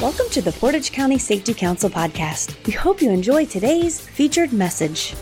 Welcome to the Portage County Safety Council podcast. We hope you enjoy today's featured message.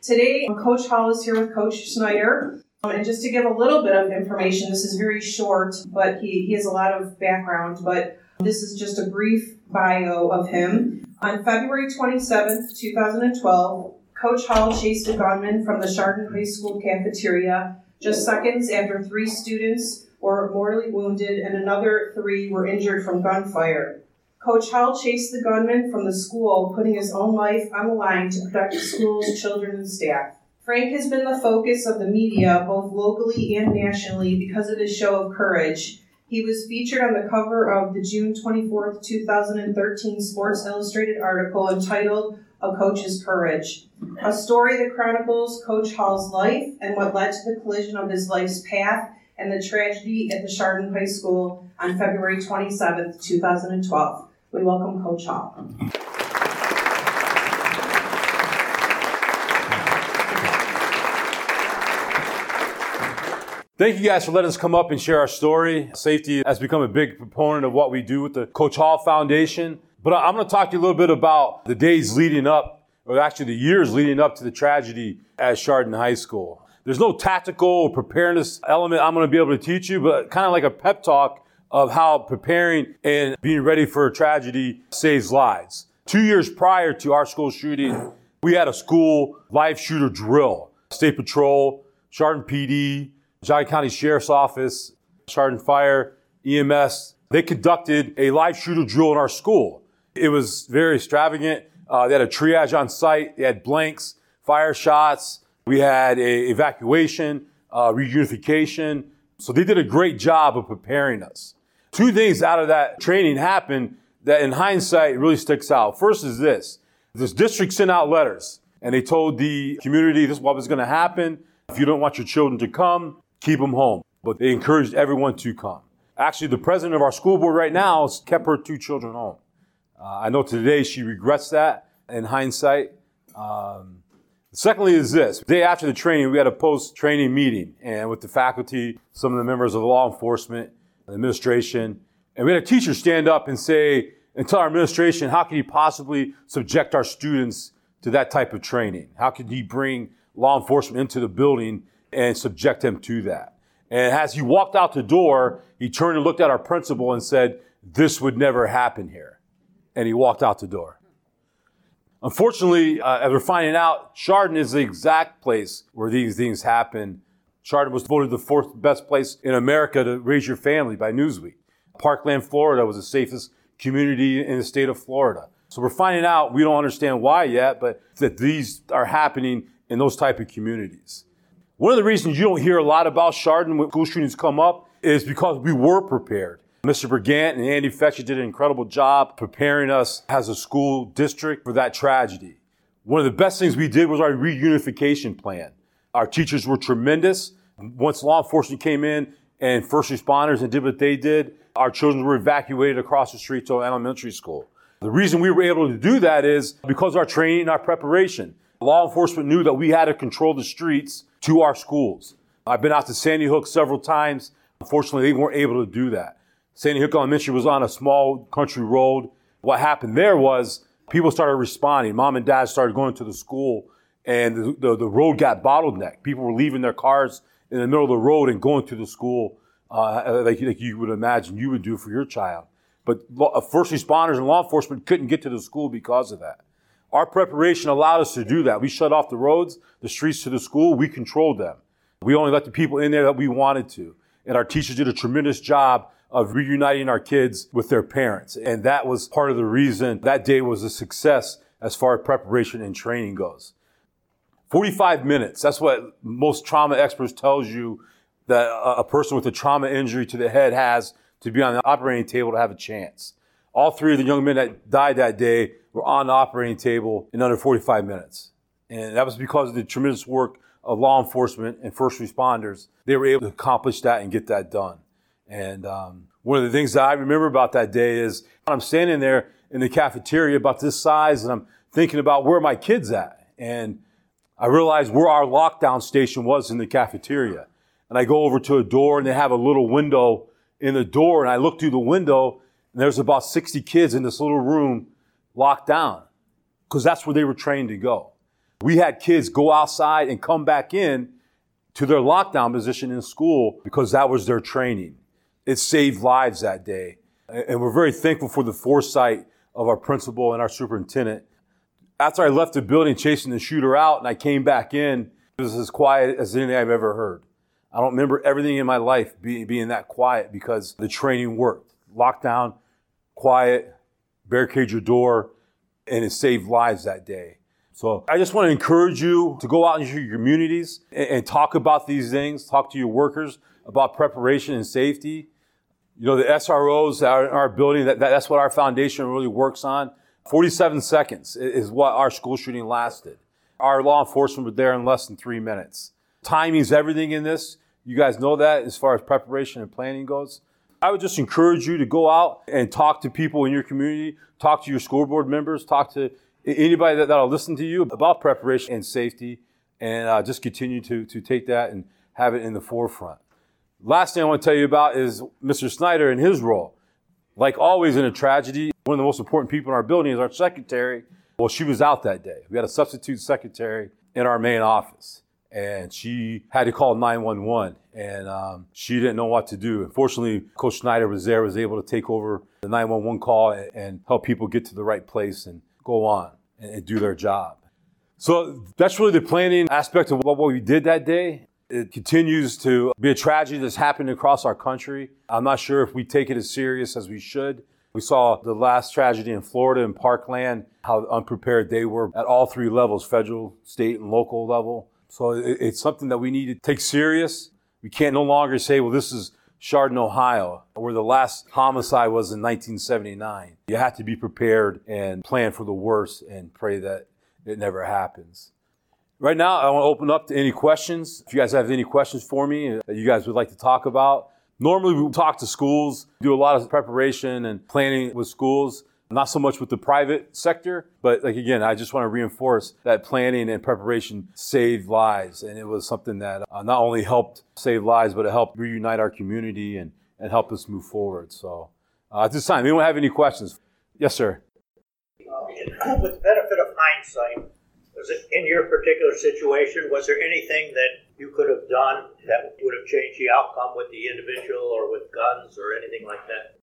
Today, Coach Hall is here with Coach Snyder. And just to give a little bit of information, this is very short, but he has a lot of background, but this is just a brief bio of him. On February 27th, 2012, Coach Hall chased a gunman from the Chardon High School cafeteria just seconds after three students were mortally wounded and another three were injured from gunfire. Coach Hall chased the gunman from the school, putting his own life on the line to protect the school's children and staff. Frank has been the focus of the media, both locally and nationally, because of his show of courage. He was featured on the cover of the June 24, 2013 Sports Illustrated article entitled A Coach's Courage, a story that chronicles Coach Hall's life and what led to the collision of his life's path and the tragedy at the Chardon High School on February 27, 2012. We welcome Coach Hall. Thank you guys for letting us come up and share our story. Safety has become a big proponent of what we do with the Coach Hall Foundation. But I'm going to talk to you a little bit about the days leading up, or actually the years leading up to the tragedy at Chardon High School. There's no tactical preparedness element I'm going to be able to teach you, but kind of like a pep talk of how preparing and being ready for a tragedy saves lives. 2 years prior to our school shooting, we had a school live shooter drill. State Patrol, Chardon PD, Johnson County Sheriff's Office, Chardon Fire, EMS, they conducted a live shooter drill in our school. It was very extravagant. They had a triage on site. They had blanks, fire shots. We had a evacuation, reunification. So they did a great job of preparing us. Two things out of that training happened that in hindsight really sticks out. First is this. This district sent out letters and they told the community this is what was going to happen. If you don't want your children to come, keep them home. But they encouraged everyone to come. Actually, the president of our school board right now has kept her two children home. I know today she regrets that in hindsight. Secondly is this. The day after the training, we had a post-training meeting and with the faculty, some of the members of law enforcement, the administration, and we had a teacher stand up and say, and tell our administration, how could he possibly subject our students to that type of training? How could he bring law enforcement into the building and subject them to that? And as he walked out the door, he turned and looked at our principal and said, this would never happen here. And he walked out the door. Unfortunately, as we're finding out, Chardon is the exact place where these things happen. Chardon was voted the fourth best place in America to raise your family by Newsweek. Parkland, Florida was the safest community in the state of Florida. So we're finding out, we don't understand why yet, but that these are happening in those type of communities. One of the reasons you don't hear a lot about Chardon when school shootings come up is because we were prepared. Mr. Brigant and Andy Fetcher did an incredible job preparing us as a school district for that tragedy. One of the best things we did was our reunification plan. Our teachers were tremendous. Once law enforcement came in and first responders and did what they did, our children were evacuated across the street to an elementary school. The reason we were able to do that is because of our training and our preparation. Law enforcement knew that we had to control the streets to our schools. I've been out to Sandy Hook several times. Unfortunately, they weren't able to do that. Sandy Hook Elementary was on a small country road. What happened there was people started responding. Mom and dad started going to the school and the road got bottlenecked. People were leaving their cars in the middle of the road and going to the school like you would imagine you would do for your child. But first responders and law enforcement couldn't get to the school because of that. Our preparation allowed us to do that. We shut off the roads, the streets to the school. We controlled them. We only let the people in there that we wanted to. And our teachers did a tremendous job of reuniting our kids with their parents. And that was part of the reason that day was a success as far as preparation and training goes. 45 minutes, that's what most trauma experts tells you that a person with a trauma injury to the head has to be on the operating table to have a chance. All three of the young men that died that day were on the operating table in under 45 minutes. And that was because of the tremendous work of law enforcement and first responders. They were able to accomplish that and get that done. And one of the things that I remember about that day is I'm standing there in the cafeteria about this size and I'm thinking about where my kids at. And I realized where our lockdown station was in the cafeteria. and I go over to a door, and they have a little window in the door, and I look through the window, and there's about 60 kids in this little room locked down, because that's where they were trained to go. We had kids go outside and come back in to their lockdown position in school because that was their training. It saved lives that day. And we're very thankful for the foresight of our principal and our superintendent. After I left the building chasing the shooter out and I came back in, it was as quiet as anything I've ever heard. I don't remember everything in my life being that quiet because the training worked. Lockdown, quiet, barricade your door, and it saved lives that day. So I just want to encourage you to go out into your communities and talk about these things. Talk to your workers about preparation and safety. You know, the SROs that are in our building, that's what our foundation really works on. 47 seconds is what our school shooting lasted. Our law enforcement were there in less than 3 minutes. Timing is everything in this. You guys know that as far as preparation and planning goes. I would just encourage you to go out and talk to people in your community, talk to your school board members, talk to anybody that'll listen to you about preparation and safety, and just continue to take that and have it in the forefront. Last thing I want to tell you about is Mr. Snyder and his role. Like always in a tragedy, one of the most important people in our building is our secretary. Well, she was out that day. We had a substitute secretary in our main office, and she had to call 911, and she didn't know what to do. Unfortunately, Coach Snyder was there, was able to take over the 911 call and help people get to the right place and go on and do their job. So that's really the planning aspect of what we did that day. It continues to be a tragedy that's happened across our country. I'm not sure if we take it as serious as we should. We saw the last tragedy in Florida in Parkland, how unprepared they were at all three levels, federal, state, and local level. So it's something that we need to take serious. We can't no longer say, well, this is Chardon, Ohio, where the last homicide was in 1979. You have to be prepared and plan for the worst and pray that it never happens. Right now, I want to open up to any questions. If you guys have any questions for me that you guys would like to talk about. Normally, we talk to schools, do a lot of preparation and planning with schools, not so much with the private sector. But like again, I just want to reinforce that planning and preparation saved lives. And it was something that not only helped save lives, but it helped reunite our community and help us move forward. So at this time, anyone have any questions? Yes, sir. With the benefit of hindsight, was it in your particular situation, was there anything that you could have done that would have changed the outcome with the individual or with guns or anything like that?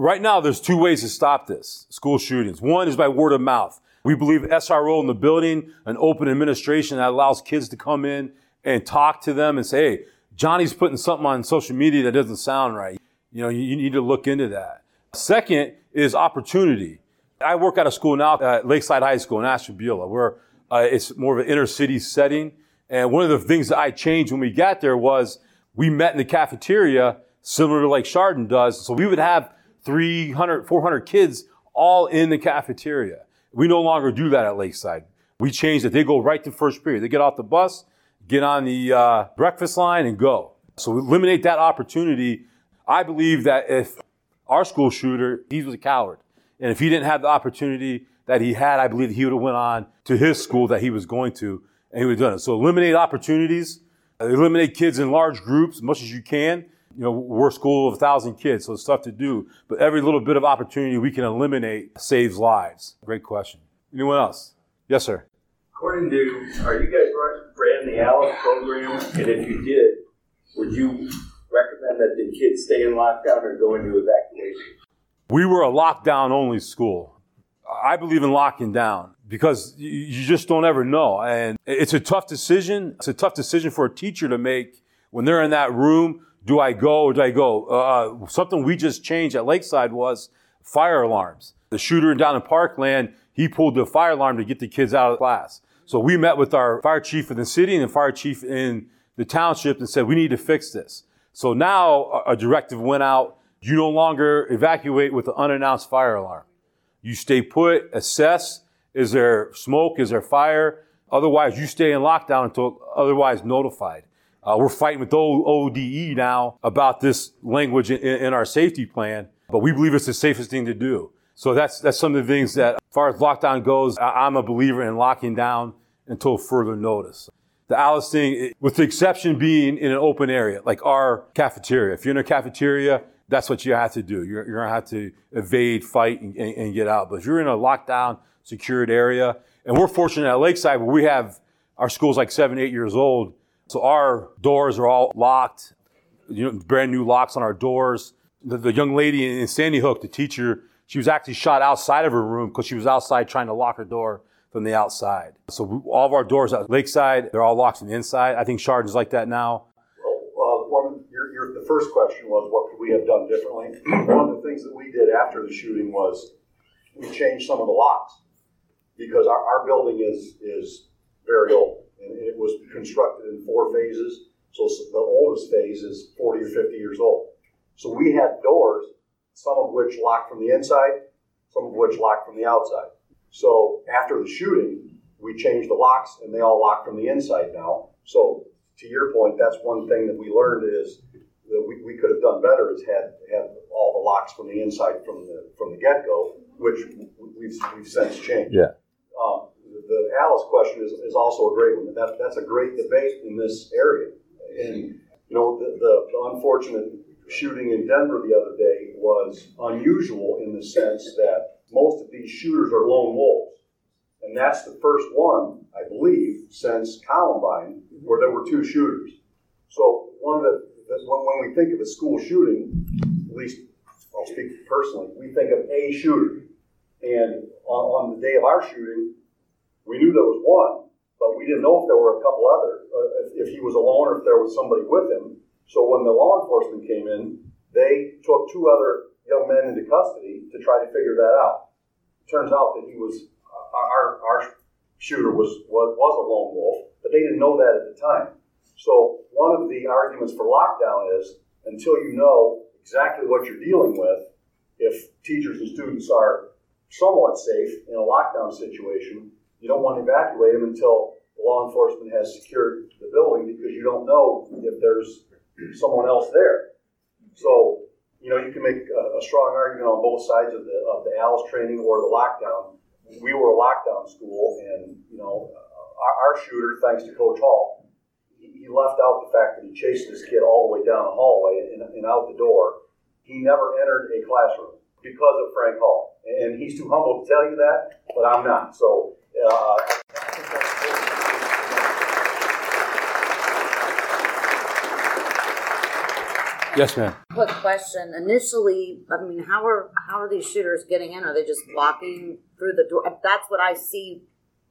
Right now, there's two ways to stop this, school shootings. One is by word of mouth. We believe SRO in the building, an open administration that allows kids to come in and talk to them and say, hey, Johnny's putting something on social media that doesn't sound right. You know, you need to look into that. Second is opportunity. I work at a school now at Lakeside High School in Ashtabula, where it's more of an inner city setting. And one of the things that I changed when we got there was we met in the cafeteria, similar to like Chardon does. So we would have 300, 400 kids all in the cafeteria. We no longer do that at Lakeside. We changed it. They go right to first period. They get off the bus, get on the breakfast line and go. So we eliminate that opportunity. I believe that if our school shooter, he was a coward. And if he didn't have the opportunity that he had, I believe he would have went on to his school that he was going to, and he would have done it. So eliminate opportunities, eliminate kids in large groups as much as you can. You know, we're a school of 1,000 kids, so it's tough to do. But every little bit of opportunity we can eliminate saves lives. Great question. Anyone else? Yes, sir. According to, are you guys ran the ALICE program? And if you did, would you recommend that the kids stay in lockdown or go into evacuation? We were a lockdown-only school. I believe in locking down because you just don't ever know. And it's a tough decision. It's a tough decision for a teacher to make when they're in that room. Do I go or do I go? Something we just changed at Lakeside was fire alarms. The shooter down in Parkland, he pulled the fire alarm to get the kids out of class. So we met with our fire chief in the city and the fire chief in the township and said, we need to fix this. So now a directive went out. You no longer evacuate with an unannounced fire alarm. You stay put, assess, is there smoke, is there fire? Otherwise, you stay in lockdown until otherwise notified. We're fighting with ODE now about this language in our safety plan, but we believe it's the safest thing to do. So that's some of the things that, as far as lockdown goes, I'm a believer in locking down until further notice. the ALICE thing, with the exception being in an open area, like our cafeteria. If you're in a cafeteria, that's what you have to do. You're going to have to evade, fight, and get out. But if you're in a lockdown, secured area, and we're fortunate at Lakeside where we have our school's like 7, 8 years old, so our doors are all locked, brand new locks on our doors. The young lady in Sandy Hook, the teacher, she was actually shot outside of her room because she was outside trying to lock her door from the outside. So all of our doors at Lakeside, they're all locked from the inside. I think Chardon's like that now. The first question was, what could we have done differently? One of the things that we did after the shooting was we changed some of the locks, because our building is very old, and it was constructed in 4 phases. So the oldest phase is 40 or 50 years old. So we had doors, some of which locked from the inside, some of which locked from the outside. So after the shooting, we changed the locks, and they all lock from the inside now. So to your point, that's one thing that we learned is that we could have done better is had all the locks from the inside from the get-go, which we've since changed. Yeah. The ALICE question is also a great one. That's a great debate in this area. And the unfortunate shooting in Denver the other day was unusual in the sense that most of these shooters are lone wolves. And that's the first one, I believe, since Columbine, where there were 2 shooters. So when we think of a school shooting, at least I'll speak personally, we think of a shooter. And on the day of our shooting, we knew there was one, but we didn't know if there were a couple other, if he was alone or if there was somebody with him. So when the law enforcement came in, they took 2 other young men into custody to try to figure that out. It turns out that he was... Our shooter was a lone wolf, but they didn't know that at the time. So one of the arguments for lockdown is until you know exactly what you're dealing with, if teachers and students are somewhat safe in a lockdown situation, you don't want to evacuate them until law enforcement has secured the building, because you don't know if there's someone else there. So, you can make a strong argument on both sides of the ALICE training or the lockdown. We were a lockdown school, and our shooter, thanks to Coach Hall, he left out the fact that he chased this kid all the way down the hallway and out the door. He never entered a classroom because of Frank Hall, and he's too humble to tell you that, but I'm not. So, yes, ma'am. Quick question. Initially, how are these shooters getting in? Are they just walking through the door? That's what I see.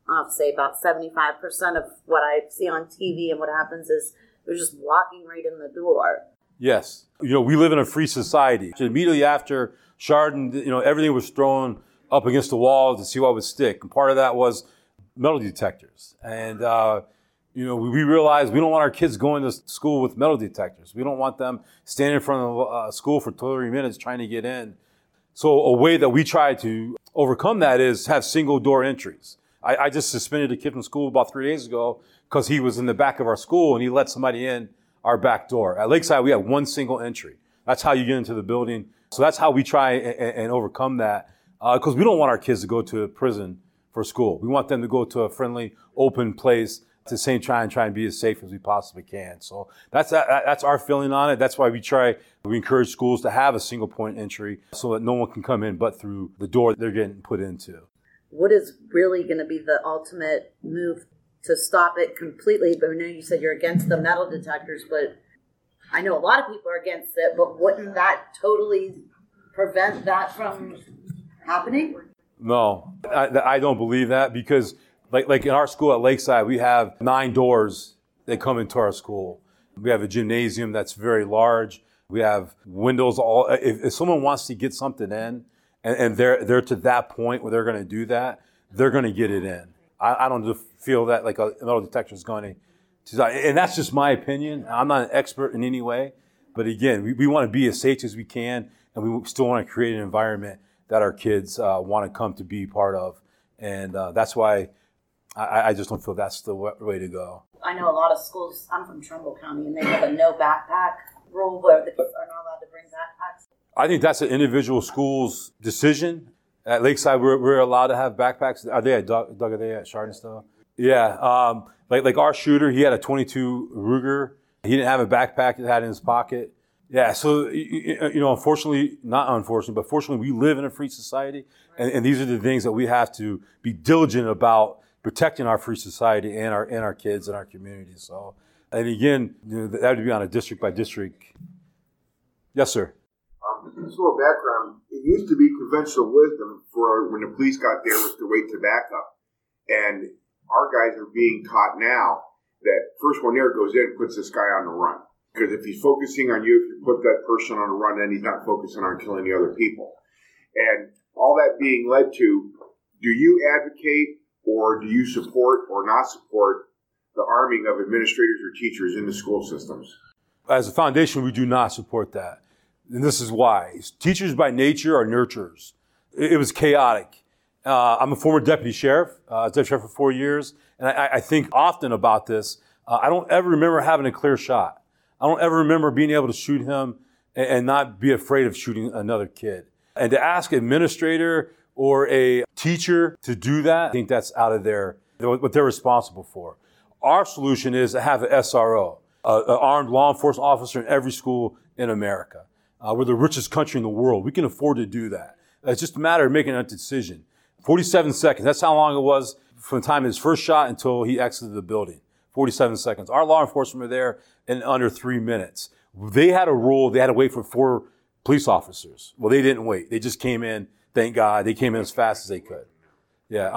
I'll say about 75% of what I see on TV, and what happens is they're just walking right in the door. Yes. We live in a free society. So immediately after Chardon, everything was thrown up against the wall to see what would stick. And part of that was metal detectors. And, we realize we don't want our kids going to school with metal detectors. We don't want them standing in front of school for 30 minutes trying to get in. So a way that we try to overcome that is have single door entries. I just suspended a kid from school about 3 days ago because he was in the back of our school and he let somebody in our back door. At Lakeside, we have one single entry. That's how you get into the building. So that's how we try and overcome that, because we don't want our kids to go to prison for school. We want them to go to a friendly, open place to try and be as safe as we possibly can. So that's our feeling on it. That's why we encourage schools to have a single point entry so that no one can come in but through the door they're getting put into. What is really going to be the ultimate move to stop it completely? But I know you said you're against the metal detectors, but I know a lot of people are against it, but wouldn't that totally prevent that from happening? No, I don't believe that, because Like in our school at Lakeside, we have 9 doors that come into our school. We have a gymnasium that's very large. We have windows. All if someone wants to get something in, and they're to that point where they're going to do that, they're going to get it in. I don't feel that like a metal detector is going to, and that's just my opinion. I'm not an expert in any way, but again, we want to be as safe as we can, and we still want to create an environment that our kids want to come to be part of, and that's why. I just don't feel that's the way to go. I know a lot of schools, I'm from Trumbull County, and they have a no backpack rule where the kids are not allowed to bring backpacks. I think that's an individual school's decision. At Lakeside, we're allowed to have backpacks. Are they at Doug? Are they at Chardon still? Yeah. Like our shooter, he had a .22 Ruger. He didn't have a backpack that had in his pocket. Yeah, so, you know, fortunately, we live in a free society, and these are the things that we have to be diligent about protecting our free society and our kids and our community. So, and again, you know, that would be on a district by district. Yes, sir. Just a little background. It used to be conventional wisdom for when the police got there was to wait to back up, and our guys are being taught now that first one there goes in, puts this guy on the run. Because if he's focusing on you, if you put that person on the run, then he's not focusing on killing the other people. And all that being led to, do you advocate or do you support or not support the arming of administrators or teachers in the school systems? As a foundation, we do not support that. And this is why. Teachers by nature are nurturers. It was chaotic. I'm a former deputy sheriff. I was deputy sheriff for 4 years. And I think often about this. I don't ever remember having a clear shot. I don't ever remember being able to shoot him and not be afraid of shooting another kid. And to ask an administrator or a teacher to do that, I think that's out of what they're responsible for. Our solution is to have an SRO, an armed law enforcement officer in every school in America. We're the richest country in the world. We can afford to do that. It's just a matter of making a decision. 47 seconds. That's how long it was from the time of his first shot until he exited the building. 47 seconds. Our law enforcement were there in under 3 minutes. They had a rule. They had to wait for 4 police officers. Well, they didn't wait. They just came in. Thank God. They came in as fast as they could. Yeah.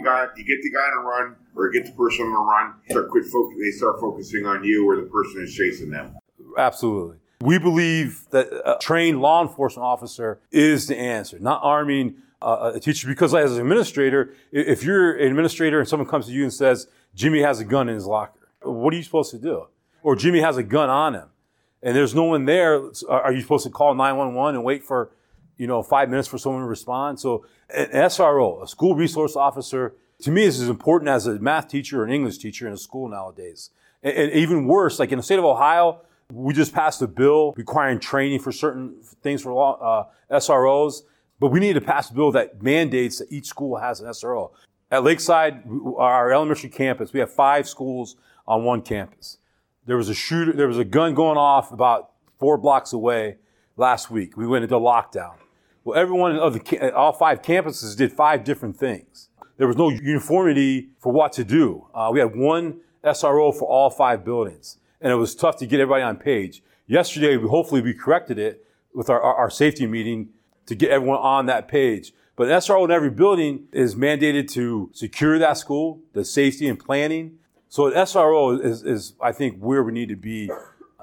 You get the guy to run or get the person to run. They start focusing on you or the person is chasing them. Absolutely. We believe that a trained law enforcement officer is the answer, not arming a teacher. Because as an administrator, if you're an administrator and someone comes to you and says, Jimmy has a gun in his locker, what are you supposed to do? Or Jimmy has a gun on him and there's no one there. Are you supposed to call 911 and wait for, 5 minutes for someone to respond? So an SRO, a school resource officer, to me is as important as a math teacher or an English teacher in a school nowadays. And even worse, like in the state of Ohio, we just passed a bill requiring training for certain things for SROs, but we need to pass a bill that mandates that each school has an SRO. At Lakeside, our elementary campus, we have 5 schools on one campus. There was a shooter, there was a gun going off about 4 blocks away last week. We went into lockdown. Well, everyone of all 5 campuses did 5 different things. There was no uniformity for what to do. We had one SRO for all 5 buildings. And it was tough to get everybody on page. Yesterday, we corrected it with our safety meeting to get everyone on that page. But an SRO in every building is mandated to secure that school, the safety and planning. So an SRO is I think, where we need to be.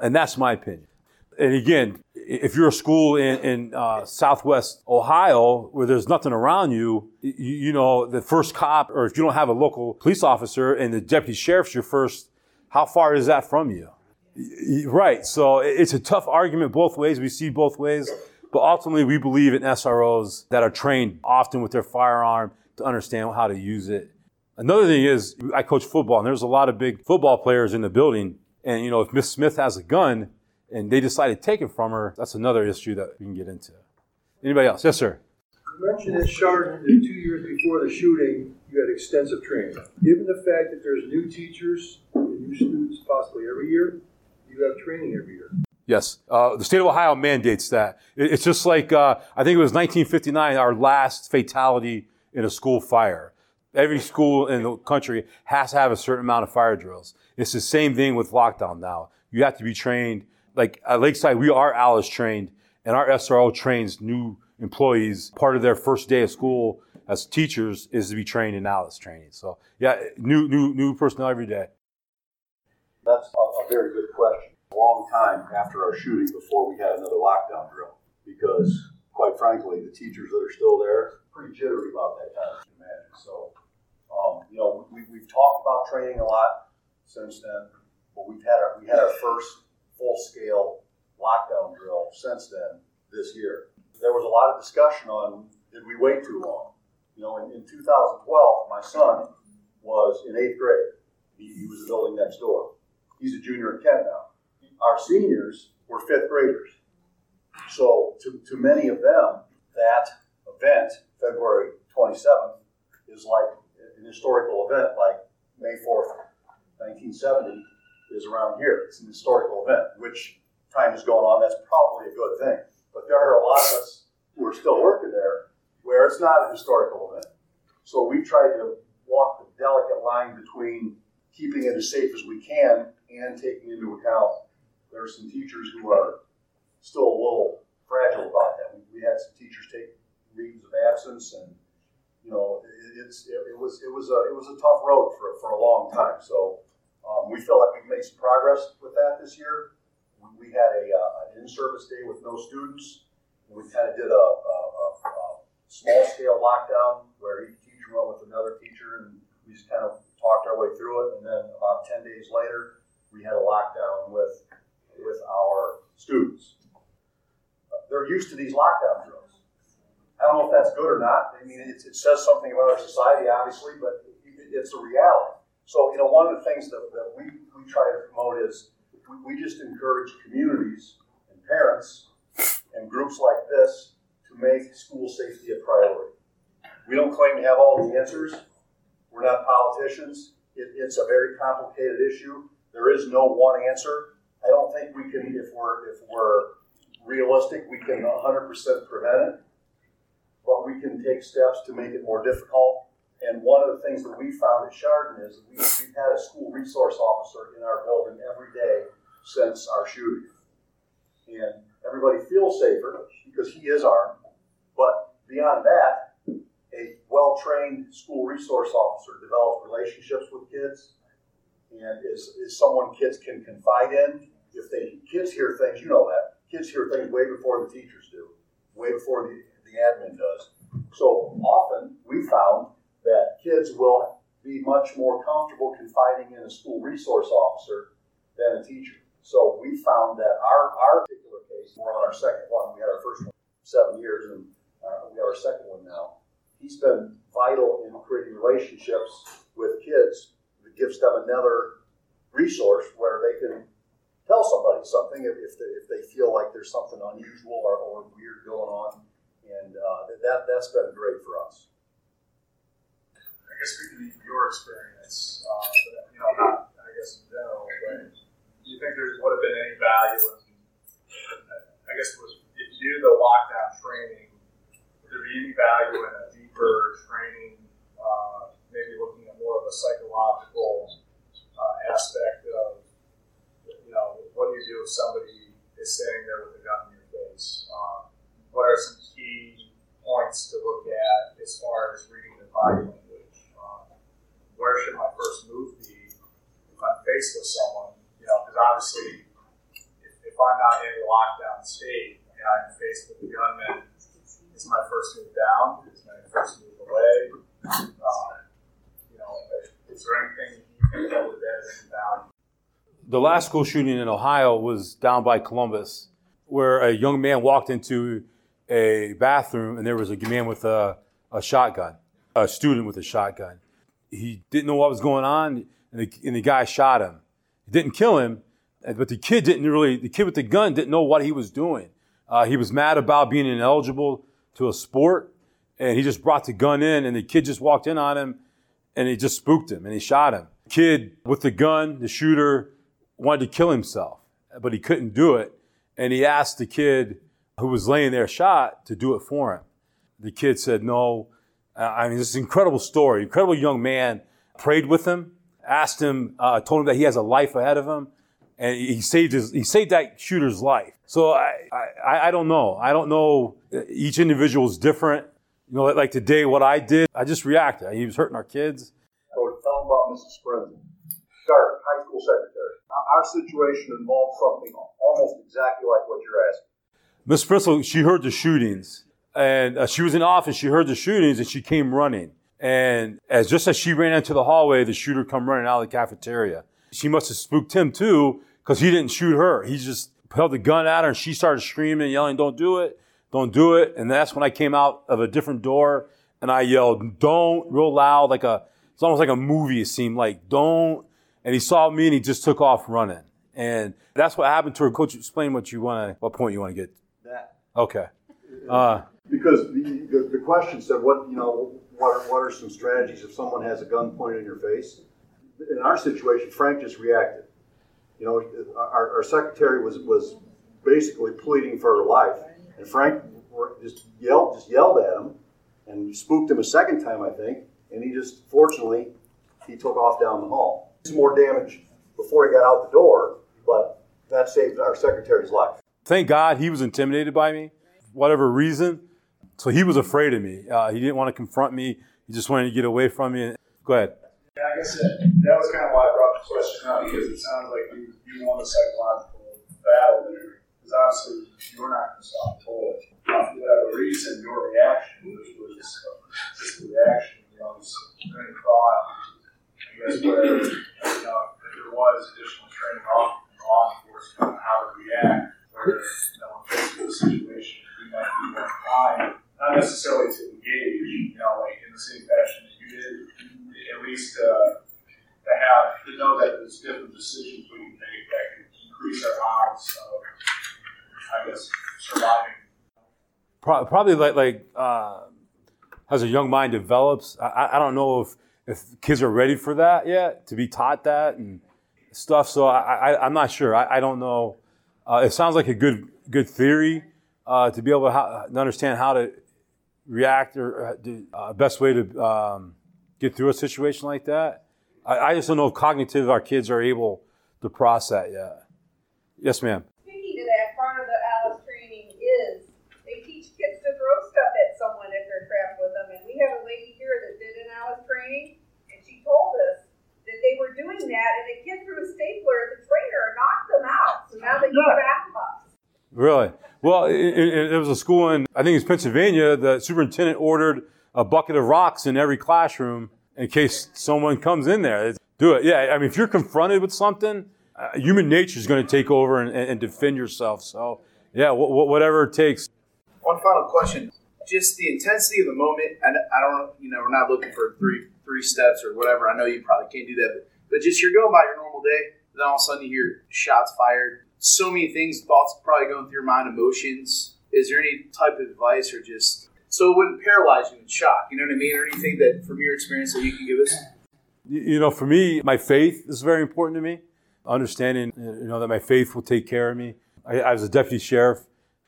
And that's my opinion. And again, if you're a school in Southwest Ohio where there's nothing around you, the first cop, or if you don't have a local police officer and the deputy sheriff's your first, how far is that from you? Right. So it's a tough argument both ways. We see both ways. But ultimately, we believe in SROs that are trained often with their firearm to understand how to use it. Another thing is I coach football, and there's a lot of big football players in the building. And, if Miss Smith has a gun and they decide to take it from her, that's another issue that we can get into. Anybody else? Yes, sir. You mentioned at Chardon that 2 years before the shooting, you had extensive training. Given the fact that there's new teachers, new students possibly every year, you have training every year. Yes. The state of Ohio mandates that. It's just like, I think it was 1959, our last fatality in a school fire. Every school in the country has to have a certain amount of fire drills. It's the same thing with lockdown now. You have to be trained. Like at Lakeside, we are ALICE trained, and our SRO trains new employees. Part of their first day of school as teachers is to be trained in ALICE training. So yeah, new personnel every day. That's a very good question. A long time after our shooting before we had another lockdown drill, because quite frankly, the teachers that are still there are pretty jittery about that kind of magic. So, we've talked about training a lot since then, but we had our first full-scale lockdown drill since then this year. There was a lot of discussion on, did we wait too long? In 2012, my son was in 8th grade. He was the building next door. He's a junior at Kent now. Our seniors were 5th graders. So to many of them, that event, February 27th, is like an historical event, like May 4th 1970 is around here. It's an historical event, which time has gone on. That's probably a good thing. But there are a lot of us who are still working there where it's not a historical event. So we try to walk the delicate line between keeping it as safe as we can and taking into account there are some teachers who are still a little fragile about that. We had some teachers take leaves of absence, and you know, it was a tough road for a long time. So we feel like we've made some progress with that this year. We had an in-service day with no students. We kind of did a small-scale lockdown where each teacher went with another teacher, and we just kind of talked our way through it. And then about 10 days later, we had a lockdown with our students. They're used to these lockdown drills. I don't know if that's good or not. I mean, it says something about our society, obviously, but it's a reality. So, you know, one of the things that we try to promote is we just encourage communities and parents and groups like this to make school safety a priority. We don't claim to have all the answers. We're not politicians. It's a very complicated issue. There is no one answer. I don't think we can, if we're realistic, we can 100% prevent it, but we can take steps to make it more difficult. And one of the things that we found at Chardon is we've had a school resource officer in our building every day since our shooting. And everybody feels safer because he is armed. But beyond that, a well-trained school resource officer develops relationships with kids and is someone kids can confide in. If kids hear things, you know that. Kids hear things way before the teachers do, way before the admin does. So often we found that kids will be much more comfortable confiding in a school resource officer than a teacher. So we found that our particular case, we're on our second one. We had our first one 7 years, and we have our second one now. He's been vital in creating relationships with kids. It gives them another resource where they can tell somebody something if they feel like there's something unusual or weird going on, and that's been great for us. I guess speaking of your experience, but, you know, not I guess in general, but do you think there would have been any value in, I guess, if you do the lockdown training, would there be any value in a deeper training, maybe looking at more of a psychological aspect of, what do you do if somebody is standing there with a gun in your face? What are some key points to look at as far as reading the body language? Where should my first move be if I'm faced with someone? You know, because obviously, if I'm not in a lockdown state and I'm faced with a gunman, is my first move down? Is my first move away? Is there anything you can tell the veteran about? The last school shooting in Ohio was down by Columbus, where a young man walked into a bathroom and there was a man with a shotgun, a student with a shotgun. He didn't know what was going on, and the guy shot him. He didn't kill him, but the kid with the gun didn't know what he was doing. He was mad about being ineligible to a sport, and he just brought the gun in, and the kid just walked in on him, and he just spooked him, and he shot him. The kid with the gun, the shooter, wanted to kill himself, but he couldn't do it. And he asked the kid who was laying there shot to do it for him. The kid said no. I mean, this is an incredible story. Incredible young man, prayed with him, asked him, told him that he has a life ahead of him. And he saved that shooter's life. So I don't know. I don't know. Each individual is different. You know, like today, what I did, I just reacted. He was hurting our kids. So tell him about Mrs. Sprinzel, high school secretary. Our situation involved something almost exactly like what you're asking. Ms. Sprinzel, she heard the shootings, and she was in office. She heard the shootings, and she came running. And as she ran into the hallway, the shooter come running out of the cafeteria. She must have spooked him too, because he didn't shoot her. He just held the gun at her, and she started screaming and yelling, "Don't do it! Don't do it!" And that's when I came out of a different door, and I yelled, "Don't!" real loud, it's almost like a movie. It seemed like, "Don't!" And he saw me, and he just took off running. And that's what happened to her. Coach, explain what point you want to get. That. Okay. Because the question said, what are some strategies if someone has a gun pointed in your face? in our situation, Frank just reacted. You know, our secretary was basically pleading for her life, and Frank just yelled at him and spooked him a second time, I think, and he just, fortunately, he took off down the hall. Some more damage before he got out the door, but that saved our secretary's life. Thank God he was intimidated by me, whatever reason. So he was afraid of me. He didn't want to confront me. He just wanted to get away from me. Go ahead. Yeah, I guess that was kind of why I brought the question up, because it sounds like you won a psychological battle there. Because obviously you were not going to stop the toilet. For whatever reason, your reaction was just a reaction. You know, just any thought, I guess, whatever. You know, if there was additional training off law enforcement on how to react, where, you know, in face of the situation, we might be more inclined, not necessarily to engage, you know, like in the same fashion that you did, at least to have, to know that there's different decisions we can make that can increase our odds of, I guess, surviving. Probably like as a young mind develops, I don't know if kids are ready for that yet, to be taught that and stuff. So I'm not sure. I don't know. It sounds like a good theory to be able to understand how to react or the best way to get through a situation like that. I just don't know if cognitive our kids are able to process that yet. Yes, ma'am. Speaking to that, part of the ALICE training is they teach kids to throw stuff at someone if they're trapped with them. And we have a lady here that did an ALICE training, and she told us that they were doing that, and the kid threw a stapler at the trainer and knocked them out. So now they can trap us. Really? Well, it was a school in, I think it's Pennsylvania, the superintendent ordered a bucket of rocks in every classroom in case someone comes in there. Do it. Yeah, I mean, if you're confronted with something, human nature is going to take over and defend yourself. So, yeah, whatever it takes. One final question. Just the intensity of the moment, and I don't, you know, we're not looking for three steps or whatever. I know you probably can't do that, but just you're going about your normal day, and then all of a sudden you hear shots fired. So many things, thoughts probably going through your mind, emotions. Is there any type of advice or just so it wouldn't paralyze you in shock? You know what I mean? Or anything that from your experience that you can give us? You know, for me, my faith is very important to me. Understanding, you know, that my faith will take care of me. I was a deputy sheriff.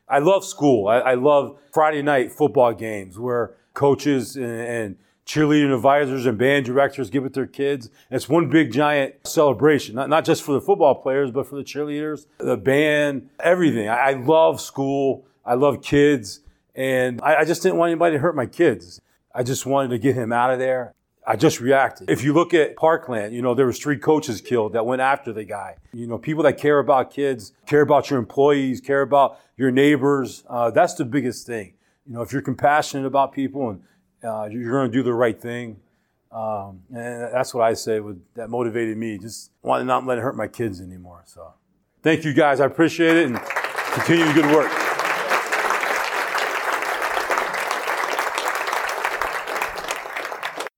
I love school. I love Friday night football games where coaches and cheerleading advisors and band directors give it their kids. And it's one big giant celebration, not just for the football players, but for the cheerleaders, the band, everything. I love school. I love kids. And I just didn't want anybody to hurt my kids. I just wanted to get him out of there. I just reacted. If you look at Parkland, you know, there was 3 coaches killed that went after the guy. You know, people that care about kids, care about your employees, care about your neighbors. That's the biggest thing. You know, if you're compassionate about people and you're going to do the right thing. And that's what I say that motivated me. Just want to not let it hurt my kids anymore. So thank you guys. I appreciate it and continue the good work.